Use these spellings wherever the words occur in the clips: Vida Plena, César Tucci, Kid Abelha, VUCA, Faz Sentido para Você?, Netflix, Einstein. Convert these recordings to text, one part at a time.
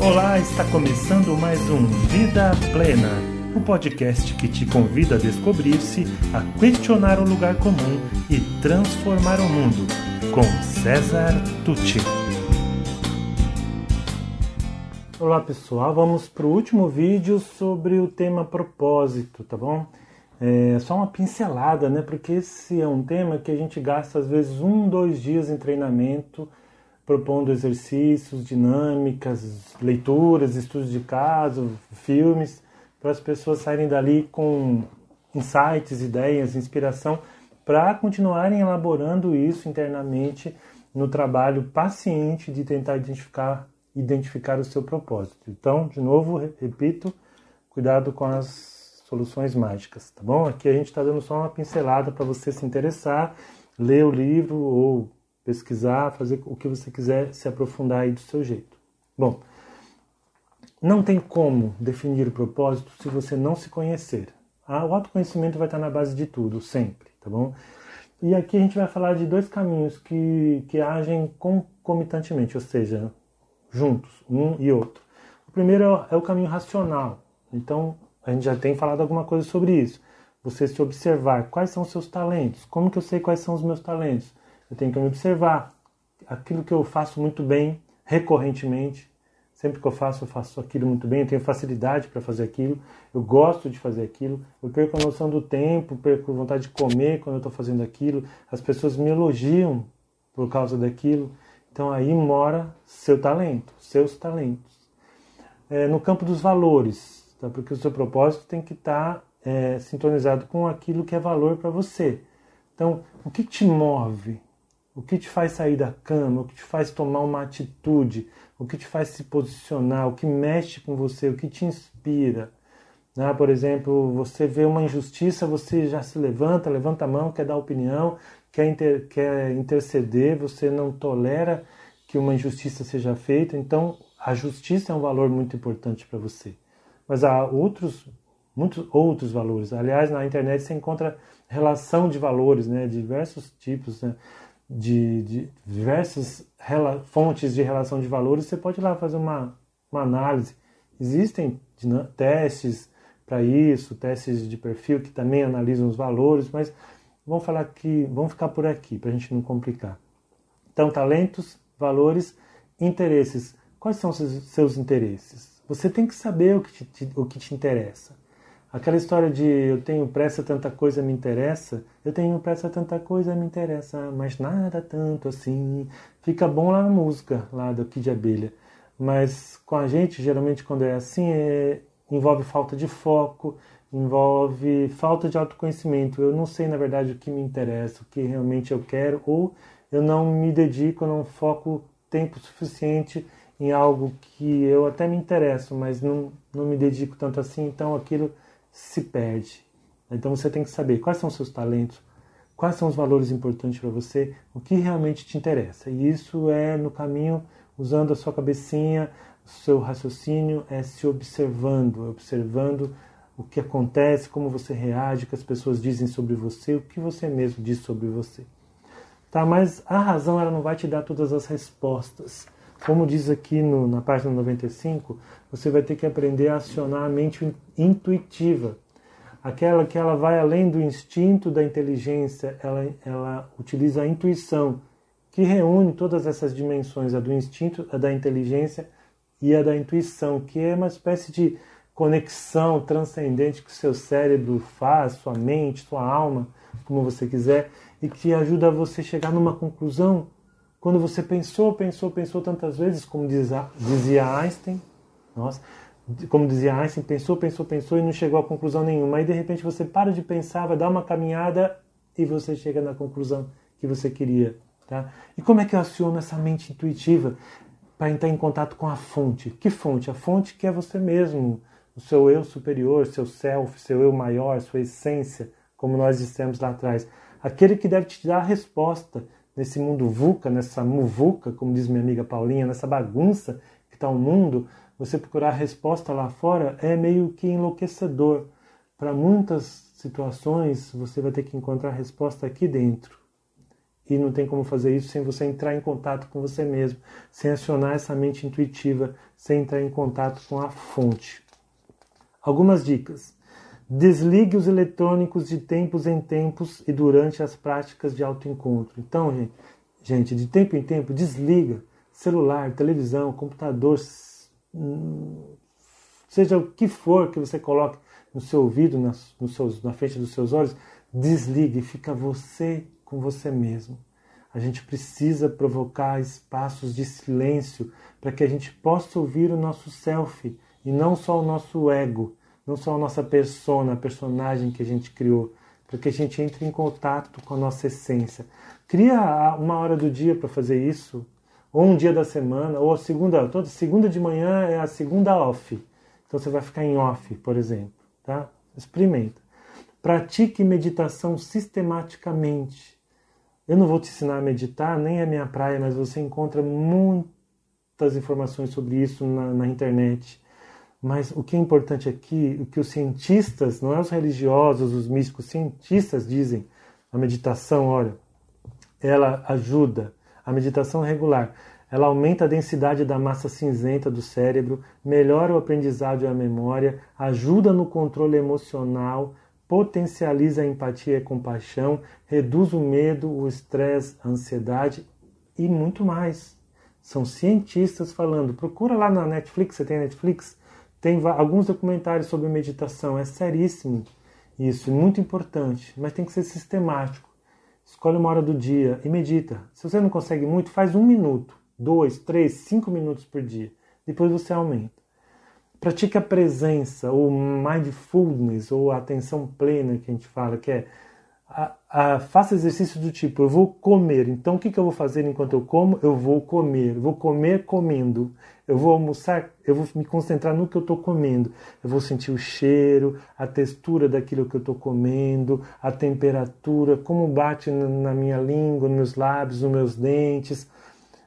Olá, está começando mais um Vida Plena, o podcast que te convida a descobrir-se, a questionar o lugar comum e transformar o mundo, com César Tucci. Olá pessoal, vamos para o último vídeo sobre o tema propósito, tá bom? É só uma pincelada, né? Porque esse é um tema que a gente gasta às vezes 1, 2 dias em treinamento, propondo exercícios, dinâmicas, leituras, estudos de caso, filmes, para as pessoas saírem dali com insights, ideias, inspiração, para continuarem elaborando isso internamente no trabalho paciente de tentar identificar o seu propósito. Então, de novo, repito, cuidado com as soluções mágicas, tá bom? Aqui a gente está dando só uma pincelada para você se interessar, ler o livro ou pesquisar, fazer o que você quiser, se aprofundar aí do seu jeito. Bom, não tem como definir o propósito se você não se conhecer. O autoconhecimento vai estar na base de tudo, sempre, tá bom? E aqui a gente vai falar de 2 caminhos que agem concomitantemente, ou seja, juntos, um e outro. O primeiro é o caminho racional. Então, a gente já tem falado alguma coisa sobre isso. Você se observar, quais são os seus talentos? Como que eu sei quais são os meus talentos? Eu tenho que me observar, aquilo que eu faço muito bem, recorrentemente, sempre que eu faço aquilo muito bem, eu tenho facilidade para fazer aquilo, eu gosto de fazer aquilo, eu perco a noção do tempo, perco vontade de comer quando eu estou fazendo aquilo, as pessoas me elogiam por causa daquilo, então aí mora seu talento, seus talentos. No campo dos valores, tá? Porque o seu propósito tem que estar sintonizado com aquilo que é valor para você. Então, o que te move? O que te faz sair da cama? O que te faz tomar uma atitude? O que te faz se posicionar? O que mexe com você? O que te inspira? Né? Por exemplo, você vê uma injustiça, você já se levanta a mão, quer dar opinião, quer interceder, você não tolera que uma injustiça seja feita. Então, a justiça é um valor muito importante para você. Mas há muitos outros valores. Aliás, na internet você encontra relação de valores, né? Diversos tipos, né? De diversas fontes de relação de valores, você pode ir lá fazer uma análise. Existem testes para isso, testes de perfil que também analisam os valores, mas vamos ficar por aqui, para a gente não complicar. Então, talentos, valores, interesses. Quais são os seus interesses? Você tem que saber o que te interessa. Aquela história de eu tenho pressa, tanta coisa me interessa, mas nada tanto assim. Fica bom lá na música, lá do Kid Abelha. Mas com a gente, geralmente quando é assim, envolve falta de foco, envolve falta de autoconhecimento. Eu não sei, na verdade, o que me interessa, o que realmente eu quero, ou eu não me dedico, eu não foco tempo suficiente em algo que eu até me interesso, mas não me dedico tanto assim, então aquilo se perde. Então você tem que saber quais são os seus talentos, quais são os valores importantes para você, o que realmente te interessa. E isso é no caminho, usando a sua cabecinha, o seu raciocínio, é se observando o que acontece, como você reage, o que as pessoas dizem sobre você, o que você mesmo diz sobre você. Tá? Mas a razão ela não vai te dar todas as respostas. Como diz aqui na página 95, você vai ter que aprender a acionar a mente intuitiva. Aquela que ela vai além do instinto da inteligência, ela utiliza a intuição, que reúne todas essas dimensões, a do instinto, a da inteligência e a da intuição, que é uma espécie de conexão transcendente que o seu cérebro faz, sua mente, sua alma, como você quiser, e que ajuda você a chegar numa conclusão. Quando você pensou tantas vezes, como dizia Einstein, pensou e não chegou a conclusão nenhuma. Aí de repente você para de pensar, vai dar uma caminhada e você chega na conclusão que você queria. Tá? E como é que eu aciono essa mente intuitiva para entrar em contato com a fonte? Que fonte? A fonte que é você mesmo, o seu eu superior, seu self, seu eu maior, sua essência, como nós dissemos lá atrás. Aquele que deve te dar a resposta nesse mundo VUCA, nessa muvuca, como diz minha amiga Paulinha, nessa bagunça que está o mundo, você procurar a resposta lá fora é meio que enlouquecedor. Para muitas situações, você vai ter que encontrar a resposta aqui dentro. E não tem como fazer isso sem você entrar em contato com você mesmo, sem acionar essa mente intuitiva, sem entrar em contato com a fonte. Algumas dicas. Desligue os eletrônicos de tempos em tempos e durante as práticas de autoencontro. Então, gente, de tempo em tempo, desliga celular, televisão, computador, seja o que for que você coloque no seu ouvido, na frente dos seus olhos, desligue, fica você com você mesmo. A gente precisa provocar espaços de silêncio para que a gente possa ouvir o nosso self e não só o nosso ego, não só a nossa persona, a personagem que a gente criou, para que a gente entre em contato com a nossa essência. Cria uma hora do dia para fazer isso, ou um dia da semana, ou a segunda, toda segunda de manhã é a segunda off. Então você vai ficar em off, por exemplo, tá? Experimenta. Pratique meditação sistematicamente. Eu não vou te ensinar a meditar, nem é minha praia, mas você encontra muitas informações sobre isso na internet. Mas o que é importante aqui, o que os cientistas, não é os religiosos, os místicos, os cientistas dizem, a meditação, olha, ela ajuda, a meditação regular, ela aumenta a densidade da massa cinzenta do cérebro, melhora o aprendizado e a memória, ajuda no controle emocional, potencializa a empatia e compaixão, reduz o medo, o estresse, a ansiedade e muito mais. São cientistas falando. Procura lá na Netflix, você tem Netflix? Tem alguns documentários sobre meditação, é seríssimo isso, é muito importante, mas tem que ser sistemático. Escolhe uma hora do dia e medita. Se você não consegue muito, faz 1 minuto, 2, 3, 5 minutos por dia. Depois você aumenta. Pratique a presença, ou mindfulness, ou a atenção plena que a gente fala, que é, faça exercício do tipo, eu vou comer, então o que eu vou fazer enquanto eu como? Eu vou comer comendo, eu vou almoçar, eu vou me concentrar no que eu estou comendo, eu vou sentir o cheiro, a textura daquilo que eu estou comendo, a temperatura, como bate na minha língua, nos meus lábios, nos meus dentes.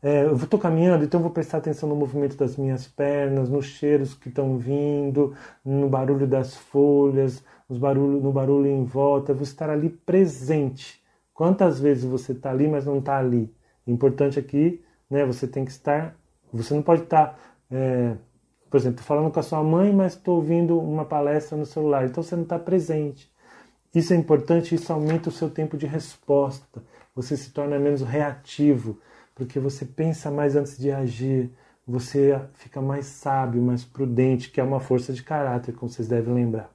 Eu estou caminhando, então vou prestar atenção no movimento das minhas pernas, nos cheiros que estão vindo, no barulho das folhas, no barulho em volta. Vou estar ali presente. Quantas vezes você está ali, mas não está ali? O importante aqui, né, você tem que estar... Você não pode estar... por exemplo, estou falando com a sua mãe, mas estou ouvindo uma palestra no celular. Então você não está presente. Isso é importante, isso aumenta o seu tempo de resposta. Você se torna menos reativo. Porque você pensa mais antes de agir, você fica mais sábio, mais prudente, que é uma força de caráter, como vocês devem lembrar.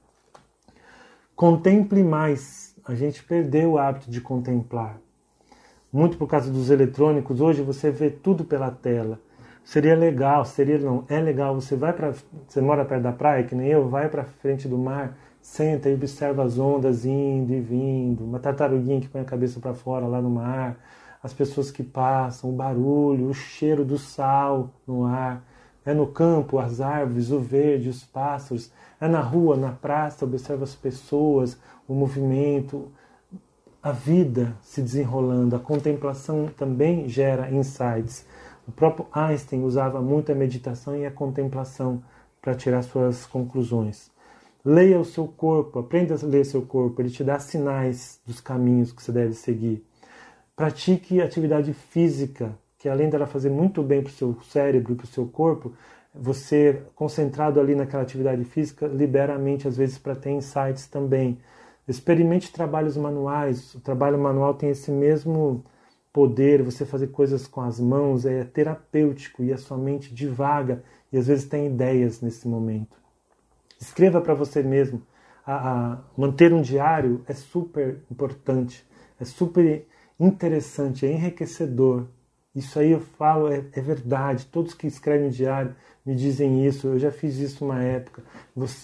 Contemple mais. A gente perdeu o hábito de contemplar. Muito por causa dos eletrônicos, hoje você vê tudo pela tela. É legal, você mora perto da praia, que nem eu, vai para frente do mar, senta e observa as ondas indo e vindo, uma tartaruguinha que põe a cabeça para fora lá no mar, as pessoas que passam, o barulho, o cheiro do sal no ar, é no campo, as árvores, o verde, os pássaros, é na rua, na praça, observa as pessoas, o movimento, a vida se desenrolando. A contemplação também gera insights. O próprio Einstein usava muito a meditação e a contemplação para tirar suas conclusões. Leia o seu corpo, aprenda a ler seu corpo, ele te dá sinais dos caminhos que você deve seguir. Pratique atividade física, que além dela fazer muito bem para o seu cérebro e para o seu corpo, você, concentrado ali naquela atividade física, libera a mente às vezes para ter insights também. Experimente trabalhos manuais. O trabalho manual tem esse mesmo poder, você fazer coisas com as mãos é terapêutico e a sua mente divaga e às vezes tem ideias nesse momento. Escreva para você mesmo. Manter um diário é super importante, é super interessante, é enriquecedor. Isso aí eu falo, é verdade. Todos que escrevem diário me dizem isso. Eu já fiz isso uma época.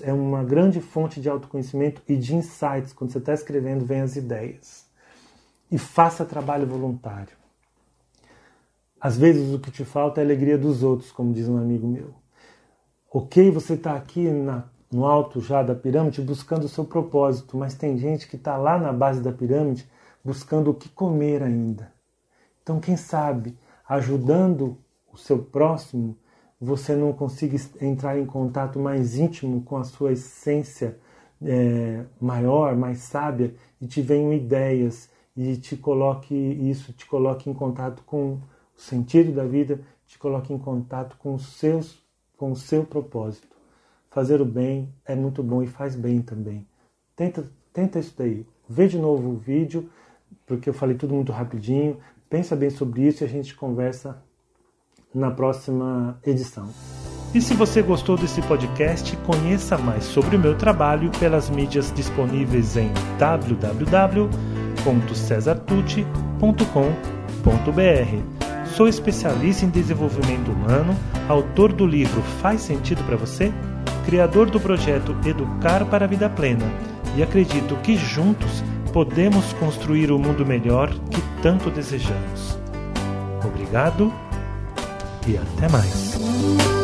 É uma grande fonte de autoconhecimento e de insights. Quando você está escrevendo, vem as ideias. E faça trabalho voluntário. Às vezes o que te falta é a alegria dos outros, como diz um amigo meu. Ok, você está aqui no alto já da pirâmide buscando o seu propósito, mas tem gente que está lá na base da pirâmide buscando o que comer ainda. Então, quem sabe, ajudando o seu próximo, você não consiga entrar em contato mais íntimo com a sua essência maior, mais sábia, e te venham ideias, e te coloque isso, te coloque em contato com o sentido da vida, te coloque em contato com o seu propósito. Fazer o bem é muito bom e faz bem também. Tenta isso daí. Vê de novo o vídeo, porque eu falei tudo muito rapidinho. Pensa bem sobre isso e a gente conversa na próxima edição. E se você gostou desse podcast, conheça mais sobre o meu trabalho pelas mídias disponíveis em www.cesartucci.com.br. Sou especialista em desenvolvimento humano, autor do livro Faz Sentido para Você?, criador do projeto Educar para a Vida Plena, e acredito que juntos podemos construir o mundo melhor que tanto desejamos. Obrigado e até mais.